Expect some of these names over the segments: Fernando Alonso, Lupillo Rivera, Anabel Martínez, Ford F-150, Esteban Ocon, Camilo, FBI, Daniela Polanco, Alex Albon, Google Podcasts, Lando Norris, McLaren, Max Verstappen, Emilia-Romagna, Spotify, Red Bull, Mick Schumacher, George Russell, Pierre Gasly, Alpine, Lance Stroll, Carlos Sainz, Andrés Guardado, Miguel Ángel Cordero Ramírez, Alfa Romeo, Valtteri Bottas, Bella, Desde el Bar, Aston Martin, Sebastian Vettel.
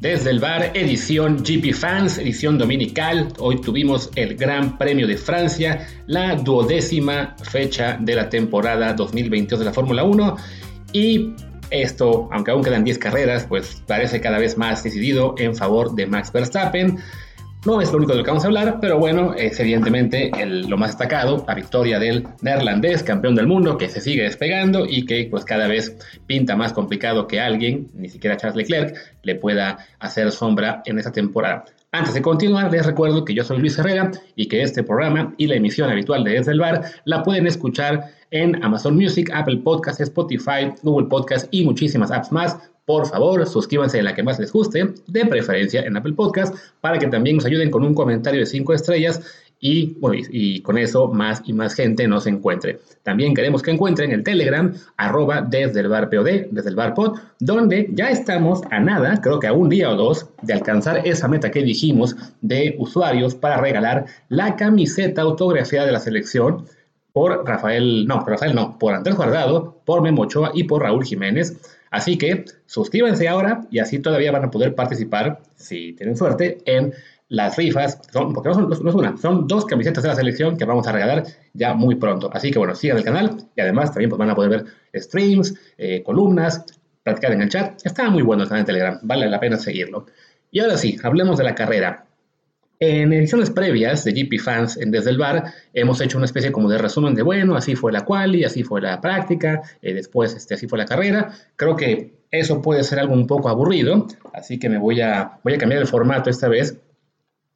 Desde el Bar, edición GP Fans, edición dominical. Hoy tuvimos el Gran Premio de Francia, la 12ª fecha de la temporada 2022 de la Fórmula 1. Y esto, aunque aún quedan 10 carreras, pues parece cada vez más decidido en favor de Max Verstappen. No es lo único de lo que vamos a hablar, pero bueno, es evidentemente lo más destacado, la victoria del neerlandés, campeón del mundo, que se sigue despegando y que pues cada vez pinta más complicado que alguien, ni siquiera Charles Leclerc, le pueda hacer sombra en esta temporada. Antes de continuar, les recuerdo que yo soy Luis Herrera y que este programa y la emisión habitual de Desde el Bar la pueden escuchar en Amazon Music, Apple Podcasts, Spotify, Google Podcasts y muchísimas apps más. Por favor, suscríbanse en la que más les guste, de preferencia en Apple Podcast, para que también nos ayuden con un comentario de 5 estrellas y, bueno, y con eso más y más gente nos encuentre. También queremos que encuentren el Telegram, @desdeelbarpod, desde el bar pod, donde ya estamos a nada, creo que a un día o dos, de alcanzar esa meta que dijimos de usuarios para regalar la camiseta autografiada de la selección por Andrés Guardado, por Memo Ochoa y por Raúl Jiménez. Así que suscríbanse ahora y así todavía van a poder participar, si tienen suerte, en las rifas. Son dos camisetas de la selección que vamos a regalar ya muy pronto. Así que bueno, sigan el canal y además también pues, van a poder ver streams, columnas, platicar en el chat. Está muy bueno el canal de Telegram, vale la pena seguirlo. Y ahora sí, hablemos de la carrera. En ediciones previas de GP Fans en Desde el Bar hemos hecho una especie como de resumen de bueno, así fue la quali, así fue la práctica, después así fue la carrera. Creo que eso puede ser algo un poco aburrido, así que me voy a cambiar el formato esta vez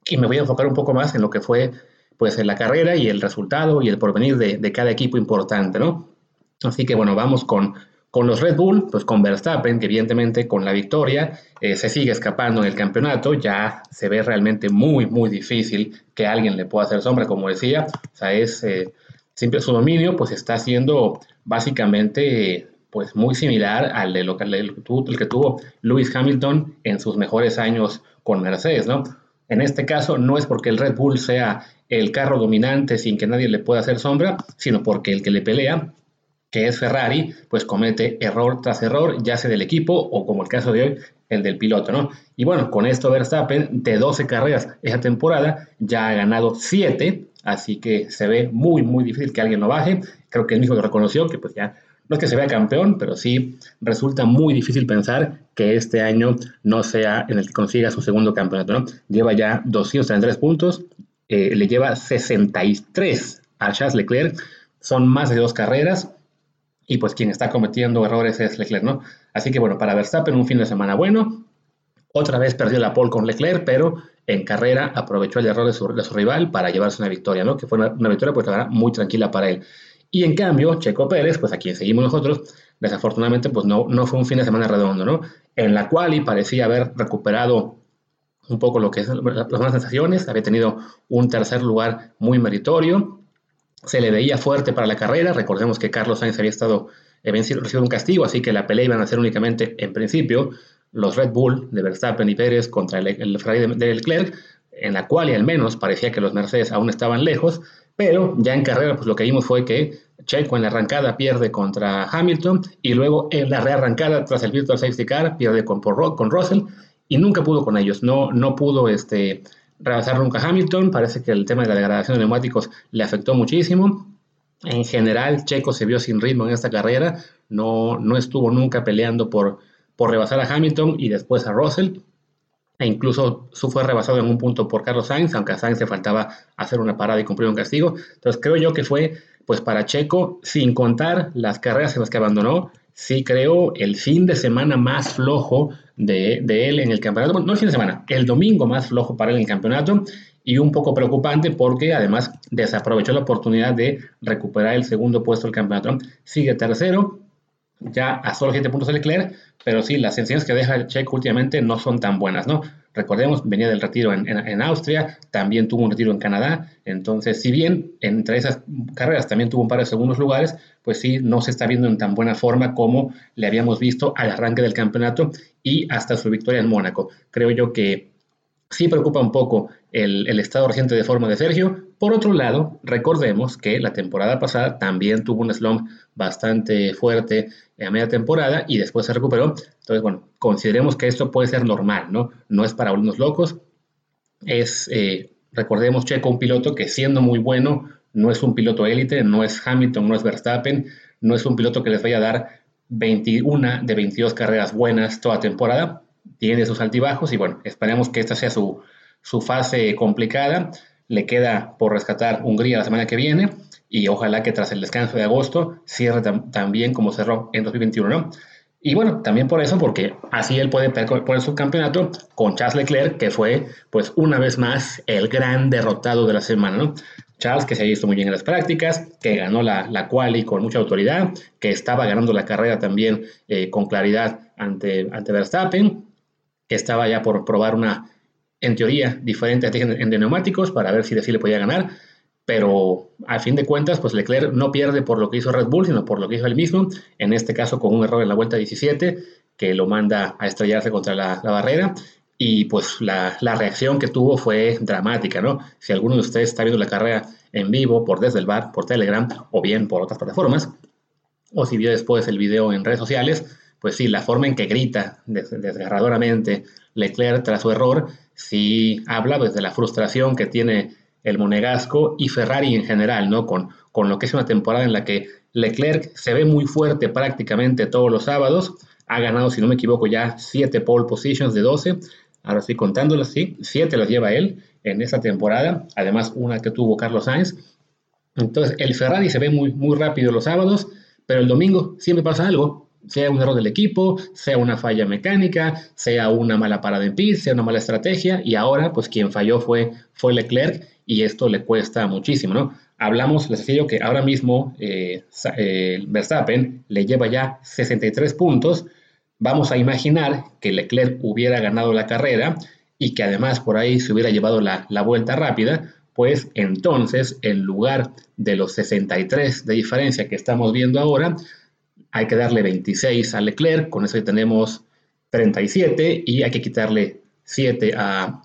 y me voy a enfocar un poco más en lo que fue pues en la carrera y el resultado y el porvenir de cada equipo importante, ¿no? Así que bueno, vamos con los Red Bull, pues con Verstappen, que evidentemente con la victoria se sigue escapando en el campeonato, ya se ve realmente muy, muy difícil que alguien le pueda hacer sombra, como decía, o sea, su dominio pues está siendo básicamente pues muy similar al de que tuvo Lewis Hamilton en sus mejores años con Mercedes, ¿no? En este caso no es porque el Red Bull sea el carro dominante sin que nadie le pueda hacer sombra, sino porque el que le pelea, que es Ferrari, pues comete error tras error, ya sea del equipo o como el caso de hoy, el del piloto, ¿no? Y bueno, con esto Verstappen, de 12 carreras esa temporada, ya ha ganado 7, así que se ve muy, muy difícil que alguien lo baje. Creo que él mismo lo reconoció, que pues ya no es que se vea campeón, pero sí resulta muy difícil pensar que este año no sea en el que consiga su segundo campeonato, ¿no? Lleva ya 233 puntos, le lleva 63 a Charles Leclerc, son más de 2 carreras, y pues quien está cometiendo errores es Leclerc, ¿no? Así que bueno, para Verstappen un fin de semana bueno. Otra vez perdió la pole con Leclerc, pero en carrera aprovechó el error de su rival para llevarse una victoria, ¿no? Que fue una victoria pues la verdad muy tranquila para él. Y en cambio, Checo Pérez, pues a quien seguimos nosotros, desafortunadamente pues no fue un fin de semana redondo, ¿no? En la quali parecía haber recuperado un poco lo que es las buenas sensaciones, había tenido un tercer lugar muy meritorio. Se le veía fuerte para la carrera, recordemos que Carlos Sainz había recibido un castigo, así que la pelea iban a ser únicamente, en principio, los Red Bull de Verstappen y Pérez contra el Ferrari de Leclerc, en la cual y al menos parecía que los Mercedes aún estaban lejos, pero ya en carrera pues lo que vimos fue que Checo en la arrancada pierde contra Hamilton, y luego en la rearrancada tras el virtual safety car pierde con Russell, y nunca pudo con ellos, no pudo rebasar nunca a Hamilton, parece que el tema de la degradación de neumáticos le afectó muchísimo. En general, Checo se vio sin ritmo en esta carrera, no estuvo nunca peleando por rebasar a Hamilton y después a Russell, e incluso fue rebasado en un punto por Carlos Sainz, aunque a Sainz le faltaba hacer una parada y cumplir un castigo. Entonces creo yo que fue, pues para Checo, sin contar las carreras en las que abandonó, sí creo el fin de semana más flojo de él en el campeonato. Bueno, no el fin de semana, el domingo más flojo para él en el campeonato, y un poco preocupante porque además desaprovechó la oportunidad de recuperar el segundo puesto del campeonato. Sigue tercero, ya a solo 7 puntos de Leclerc, pero sí, las sensaciones que deja el Checo últimamente no son tan buenas, ¿no? Recordemos, venía del retiro en Austria, también tuvo un retiro en Canadá, entonces si bien entre esas carreras también tuvo un par de segundos lugares, pues sí, no se está viendo en tan buena forma como le habíamos visto al arranque del campeonato y hasta su victoria en Mónaco. Creo yo que sí preocupa un poco el estado reciente de forma de Sergio, Por otro lado, recordemos que la temporada pasada también tuvo un slump bastante fuerte a media temporada y después se recuperó. Entonces, bueno, consideremos que esto puede ser normal, ¿no? No es para unos locos. Es, recordemos, Checo, un piloto que siendo muy bueno, no es un piloto élite, no es Hamilton, no es Verstappen, no es un piloto que les vaya a dar 21 de 22 carreras buenas toda temporada. Tiene sus altibajos y, bueno, esperemos que esta sea su fase complicada. Le queda por rescatar Hungría la semana que viene y ojalá que tras el descanso de agosto cierre también como cerró en 2021, ¿no? Y bueno, también por eso, porque así él puede pelear por el subcampeonato con Charles Leclerc, que fue, pues, una vez más el gran derrotado de la semana, ¿no? Charles, que se hizo muy bien en las prácticas, que ganó la quali con mucha autoridad, que estaba ganando la carrera también con claridad ante Verstappen, que estaba ya por probar una, en teoría, diferente de neumáticos para ver si le podía ganar, pero a fin de cuentas, pues Leclerc no pierde por lo que hizo Red Bull, sino por lo que hizo él mismo, en este caso con un error en la vuelta 17, que lo manda a estrellarse contra la barrera, y pues la reacción que tuvo fue dramática, ¿no? Si alguno de ustedes está viendo la carrera en vivo por Desde el Bar, por Telegram, o bien por otras plataformas, o si vio después el video en redes sociales, pues sí, la forma en que grita desgarradoramente Leclerc tras su error, sí habla desde la frustración que tiene el monegasco y Ferrari en general, ¿no? Con lo que es una temporada en la que Leclerc se ve muy fuerte prácticamente todos los sábados, ha ganado, si no me equivoco, ya 7 pole positions de 12, ahora estoy contándolas, sí, 7 las lleva él en esta temporada, además una que tuvo Carlos Sainz. Entonces el Ferrari se ve muy, muy rápido los sábados, pero el domingo siempre pasa algo, sea un error del equipo, sea una falla mecánica, sea una mala parada en pit, sea una mala estrategia, y ahora pues quien falló fue Leclerc, y esto le cuesta muchísimo, ¿no? Hablamos, les decía yo, que ahora mismo Verstappen le lleva ya 63 puntos. Vamos a imaginar que Leclerc hubiera ganado la carrera y que además por ahí se hubiera llevado la vuelta rápida, pues entonces en lugar de los 63 de diferencia que estamos viendo ahora, hay que darle 26 a Leclerc, con eso ya tenemos 37 y hay que quitarle 7 a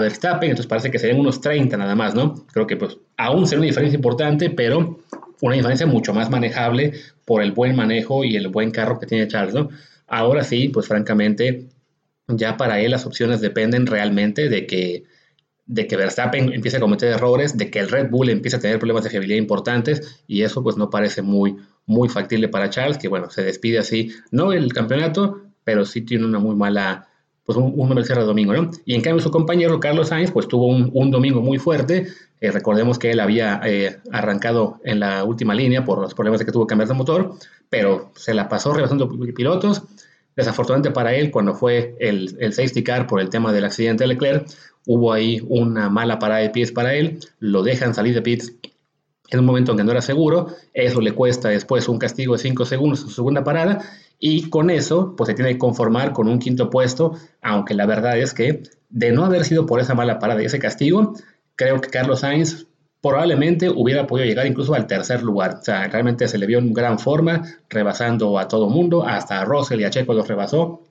Verstappen, entonces parece que serían unos 30 nada más, ¿no? Creo que pues aún será una diferencia importante, pero una diferencia mucho más manejable por el buen manejo y el buen carro que tiene Charles, ¿no? Ahora sí, pues francamente, ya para él las opciones dependen realmente de que Verstappen empiece a cometer errores, de que el Red Bull empiece a tener problemas de fiabilidad importantes, y eso pues no parece muy, muy factible para Charles, que bueno, se despide así, no el campeonato, pero sí tiene una muy mala, pues un mal cierre de domingo, ¿no? Y en cambio su compañero Carlos Sainz pues tuvo un domingo muy fuerte, recordemos que él había arrancado en la última línea por los problemas de que tuvo que cambiar de motor, pero se la pasó rebasando pilotos. Desafortunadamente para él, cuando fue el safety car por el tema del accidente de Leclerc, hubo ahí una mala parada de pits para él, lo dejan salir de pits en un momento en que no era seguro, eso le cuesta después un castigo de 5 segundos en su segunda parada, y con eso pues se tiene que conformar con un quinto puesto, aunque la verdad es que de no haber sido por esa mala parada y ese castigo, creo que Carlos Sainz probablemente hubiera podido llegar incluso al tercer lugar. O sea, realmente se le vio en gran forma, rebasando a todo mundo, hasta a Russell y a Checo los rebasó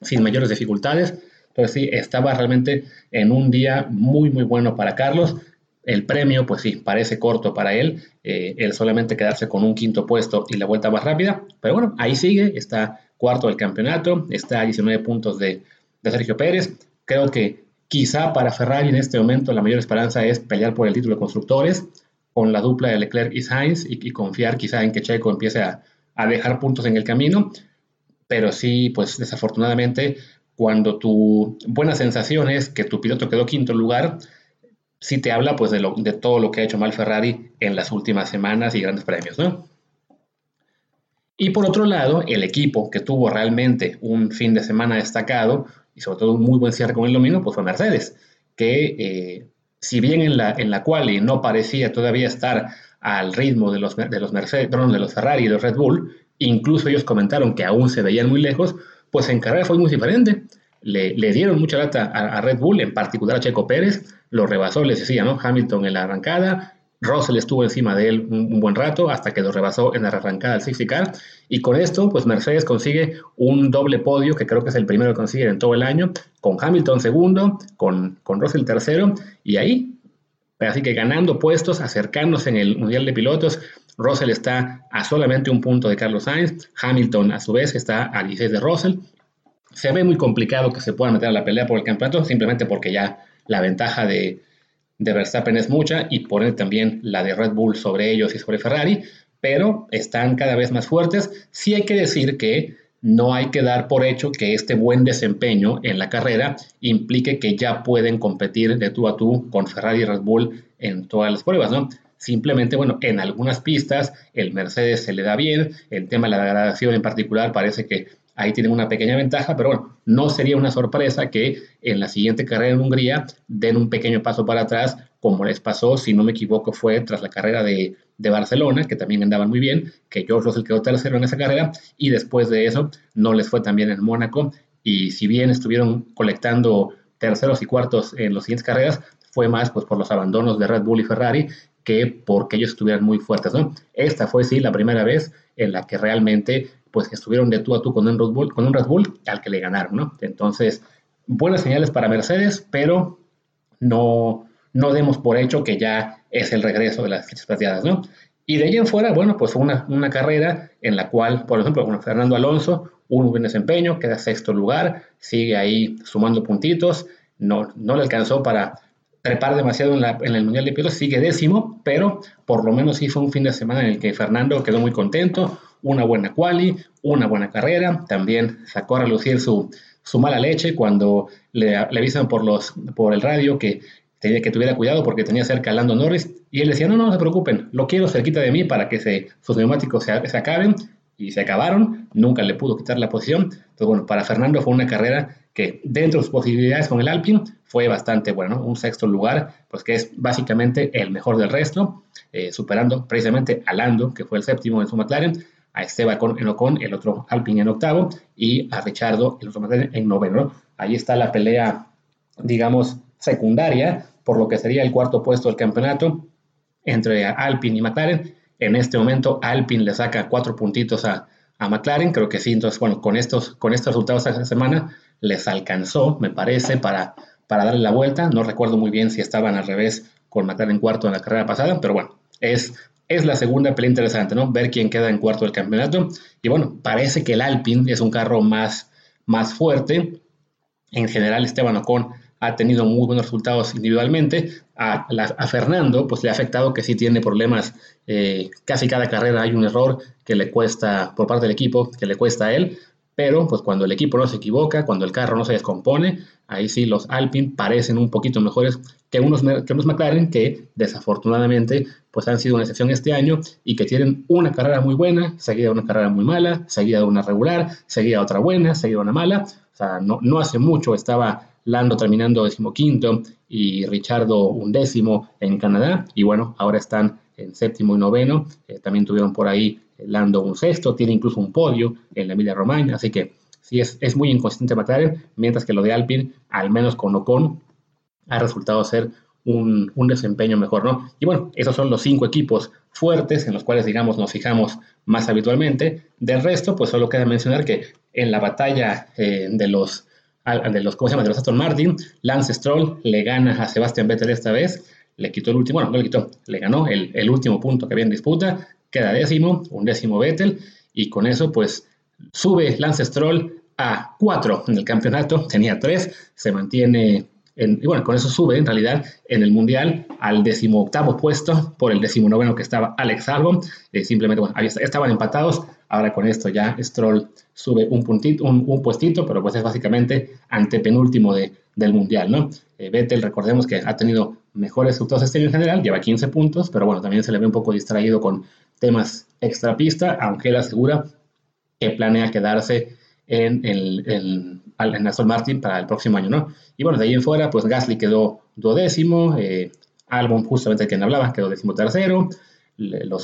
sin mayores dificultades. Entonces sí, estaba realmente en un día muy, muy bueno para Carlos. El premio, pues sí, parece corto para él, el solamente quedarse con un quinto puesto y la vuelta más rápida, pero bueno, ahí sigue, está cuarto del campeonato, está a 19 puntos de Sergio Pérez. Creo que quizá para Ferrari en este momento la mayor esperanza es pelear por el título de constructores, con la dupla de Leclerc y Sainz, y confiar quizá en que Checo empiece a dejar puntos en el camino, pero sí, pues desafortunadamente, cuando tu buena sensación es que tu piloto quedó quinto lugar, sí te habla pues de todo lo que ha hecho mal Ferrari en las últimas semanas y grandes premios, ¿no? Y por otro lado, el equipo que tuvo realmente un fin de semana destacado y sobre todo un muy buen cierre con el domingo, pues fue Mercedes, que si bien en la quali no parecía todavía estar al ritmo de los Ferrari y los Red Bull, incluso ellos comentaron que aún se veían muy lejos, pues en carrera fue muy diferente. Le dieron mucha lata a Red Bull, en particular a Checo Pérez, lo rebasó, les decía, ¿no? Hamilton en la arrancada, Russell estuvo encima de él un buen rato hasta que lo rebasó en la arrancada del safety car, y con esto pues Mercedes consigue un doble podio, que creo que es el primero que consiguen en todo el año, con Hamilton segundo, con Russell tercero, y ahí Así que ganando puestos, acercándose en el Mundial de Pilotos, Russell está a solamente un punto de Carlos Sainz, Hamilton a su vez está a 16 de Russell. Se ve muy complicado que se puedan meter a la pelea por el campeonato, simplemente porque ya la ventaja de Verstappen es mucha y por ende también la de Red Bull sobre ellos y sobre Ferrari, pero están cada vez más fuertes. Sí hay que decir que no hay que dar por hecho que este buen desempeño en la carrera implique que ya pueden competir de tú a tú con Ferrari y Red Bull en todas las pruebas, ¿no? Simplemente, bueno, en algunas pistas el Mercedes se le da bien, el tema de la degradación en particular parece que ahí tienen una pequeña ventaja, pero bueno, no sería una sorpresa que en la siguiente carrera en Hungría den un pequeño paso para atrás, como les pasó, si no me equivoco, fue tras la carrera de Barcelona, que también andaban muy bien, que George Russell quedó tercero en esa carrera, y después de eso no les fue tan bien en Mónaco, y si bien estuvieron colectando terceros y cuartos en las siguientes carreras, fue más pues por los abandonos de Red Bull y Ferrari, que porque ellos estuvieran muy fuertes, ¿no? Esta fue, sí, la primera vez en la que realmente pues estuvieron de tú a tú con un Red Bull al que le ganaron, ¿no? Entonces, buenas señales para Mercedes, pero no demos por hecho que ya es el regreso de las flechas plateadas, ¿no? Y de ahí en fuera, bueno, pues fue una carrera en la cual, por ejemplo, bueno, Fernando Alonso, un buen desempeño, queda sexto lugar, sigue ahí sumando puntitos, no le alcanzó para trepar demasiado en el Mundial de Pilotos, sigue décimo, pero por lo menos sí fue un fin de semana en el que Fernando quedó muy contento, una buena quali, una buena carrera, también sacó a relucir su mala leche cuando le avisan por el radio que tuviera cuidado porque tenía cerca a Lando Norris, y él decía, no se preocupen, lo quiero cerquita de mí para que sus neumáticos se acaben, y se acabaron, nunca le pudo quitar la posición. Entonces, bueno, para Fernando fue una carrera que dentro de sus posibilidades con el Alpine fue bastante buena, ¿no? Un sexto lugar, pues que es básicamente el mejor del resto, superando precisamente a Lando, que fue el séptimo en su McLaren, a Esteban Ocon, el otro Alpine en octavo, y a Ricciardo, el otro McLaren, en noveno, ¿no? Ahí está la pelea, digamos, secundaria, por lo que sería el cuarto puesto del campeonato entre Alpine y McLaren. En este momento Alpine le saca 4 puntitos a McLaren, creo que sí, entonces bueno, con estos resultados esta semana les alcanzó, me parece, para darle la vuelta. No recuerdo muy bien si estaban al revés con McLaren cuarto en la carrera pasada, pero bueno, es la segunda pelea interesante, ¿no? Ver quién queda en cuarto del campeonato, y bueno, parece que el Alpine es un carro más fuerte. En general Esteban Ocon ha tenido muy buenos resultados individualmente. A Fernando pues le ha afectado que sí tiene problemas, casi cada carrera hay un error que le cuesta por parte del equipo, que le cuesta a él, pero pues cuando el equipo no se equivoca, cuando el carro no se descompone, ahí sí los Alpine parecen un poquito mejores que unos McLaren, que desafortunadamente pues han sido una excepción este año y que tienen una carrera muy buena, seguida de una carrera muy mala, seguida de una regular, seguida de otra buena, seguida de una mala. O sea, no hace mucho estaba Lando terminando 15º y Ricciardo 11º en Canadá, y bueno, ahora están en 7º y 9º, también tuvieron por ahí Lando un 6º, tiene incluso un podio en la Emilia-Romagna, así que sí es muy inconsistente McLaren, mientras que lo de Alpine, al menos con Ocon, ha resultado ser un desempeño mejor, ¿no? Y bueno, esos son los 5 equipos fuertes en los cuales, digamos, nos fijamos más habitualmente. Del resto, pues solo queda mencionar que en la batalla de los Aston Martin, Lance Stroll le gana a Sebastian Vettel esta vez, le quitó el último, bueno, no le quitó, le ganó el último punto que había en disputa, queda décimo, undécimo Vettel, y con eso pues sube Lance Stroll a 4 en el campeonato, tenía 3, se mantiene, y bueno, con eso sube en realidad en el Mundial al 18º puesto por el 19º que estaba Alex Albon, simplemente, bueno, ahí estaban empatados. Ahora con esto ya Stroll sube un puestito, pero pues es básicamente antepenúltimo del Mundial, ¿no? Vettel, recordemos que ha tenido mejores resultados este año en general, lleva 15 puntos, pero bueno, también se le ve un poco distraído con temas extrapista, aunque él asegura que planea quedarse en Aston Martin para el próximo año, ¿no? Y bueno, de ahí en fuera, pues Gasly quedó 12º, Albon, justamente el que hablaba, quedó 13º,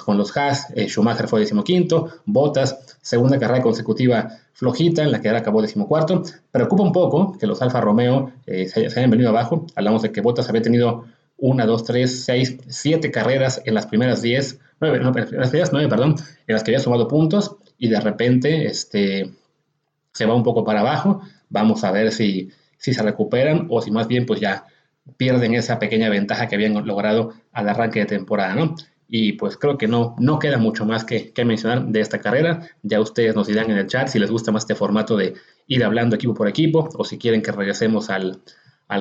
con los Haas, Schumacher fue 15º, Bottas, segunda carrera consecutiva flojita, en la que ahora acabó 14º. Preocupa un poco que los Alfa Romeo se hayan venido abajo. Hablamos de que Bottas había tenido 1, 2, 3, 6, 7 carreras en las primeras 9, en las que había sumado puntos, y de repente se va un poco para abajo. Vamos a ver si se recuperan, o si más bien pues ya pierden esa pequeña ventaja que habían logrado al arranque de temporada, ¿no? Y pues creo que no queda mucho más que mencionar de esta carrera. Ya ustedes nos dirán en el chat si les gusta más este formato de ir hablando equipo por equipo o si quieren que regresemos al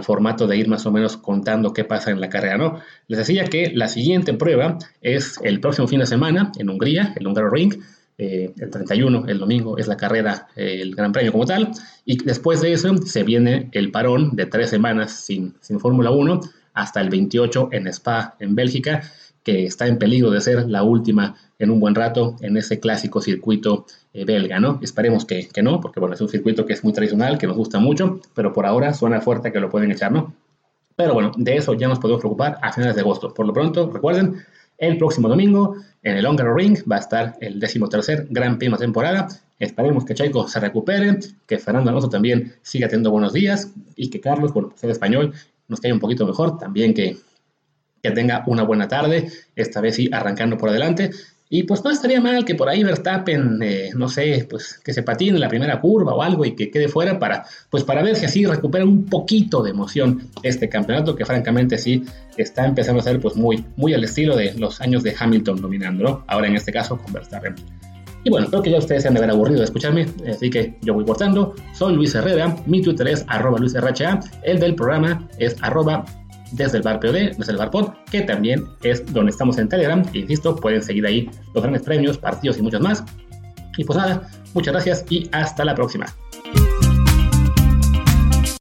formato de ir más o menos contando qué pasa en la carrera, ¿no? Les decía que la siguiente prueba es el próximo fin de semana en Hungría, el Hungaroring. El 31, el domingo, es la carrera, el Gran Premio como tal. Y después de eso se viene el parón de 3 semanas sin Fórmula 1 hasta el 28 en Spa, en Bélgica, que está en peligro de ser la última en un buen rato en ese clásico circuito belga, ¿no? Esperemos que no, porque bueno, es un circuito que es muy tradicional, que nos gusta mucho, pero por ahora suena fuerte que lo pueden echar, ¿no? Pero bueno, de eso ya nos podemos preocupar a finales de agosto. Por lo pronto, recuerden, el próximo domingo, en el Hungaroring, va a estar el 13º Gran Premio de temporada. Esperemos que Checo se recupere, que Fernando Alonso también siga teniendo buenos días y que Carlos, bueno, pues el español, nos caiga un poquito mejor. También que tenga una buena tarde, esta vez sí arrancando por adelante. Y pues no estaría mal que por ahí Verstappen, no sé, pues que se patine la primera curva o algo y que quede fuera para ver si así recupera un poquito de emoción este campeonato que francamente sí está empezando a ser pues muy, muy al estilo de los años de Hamilton dominando, ¿no? Ahora en este caso con Verstappen. Y bueno, creo que ya ustedes se han de haber aburrido de escucharme, así que yo voy cortando. Soy Luis Herrera, mi Twitter es @LuisRHA, el del programa es @ Desde el Bar POD, Desde el Bar Pod, que también es donde estamos en Telegram. E insisto, pueden seguir ahí los grandes premios, partidos y muchos más. Y pues nada, muchas gracias y hasta la próxima.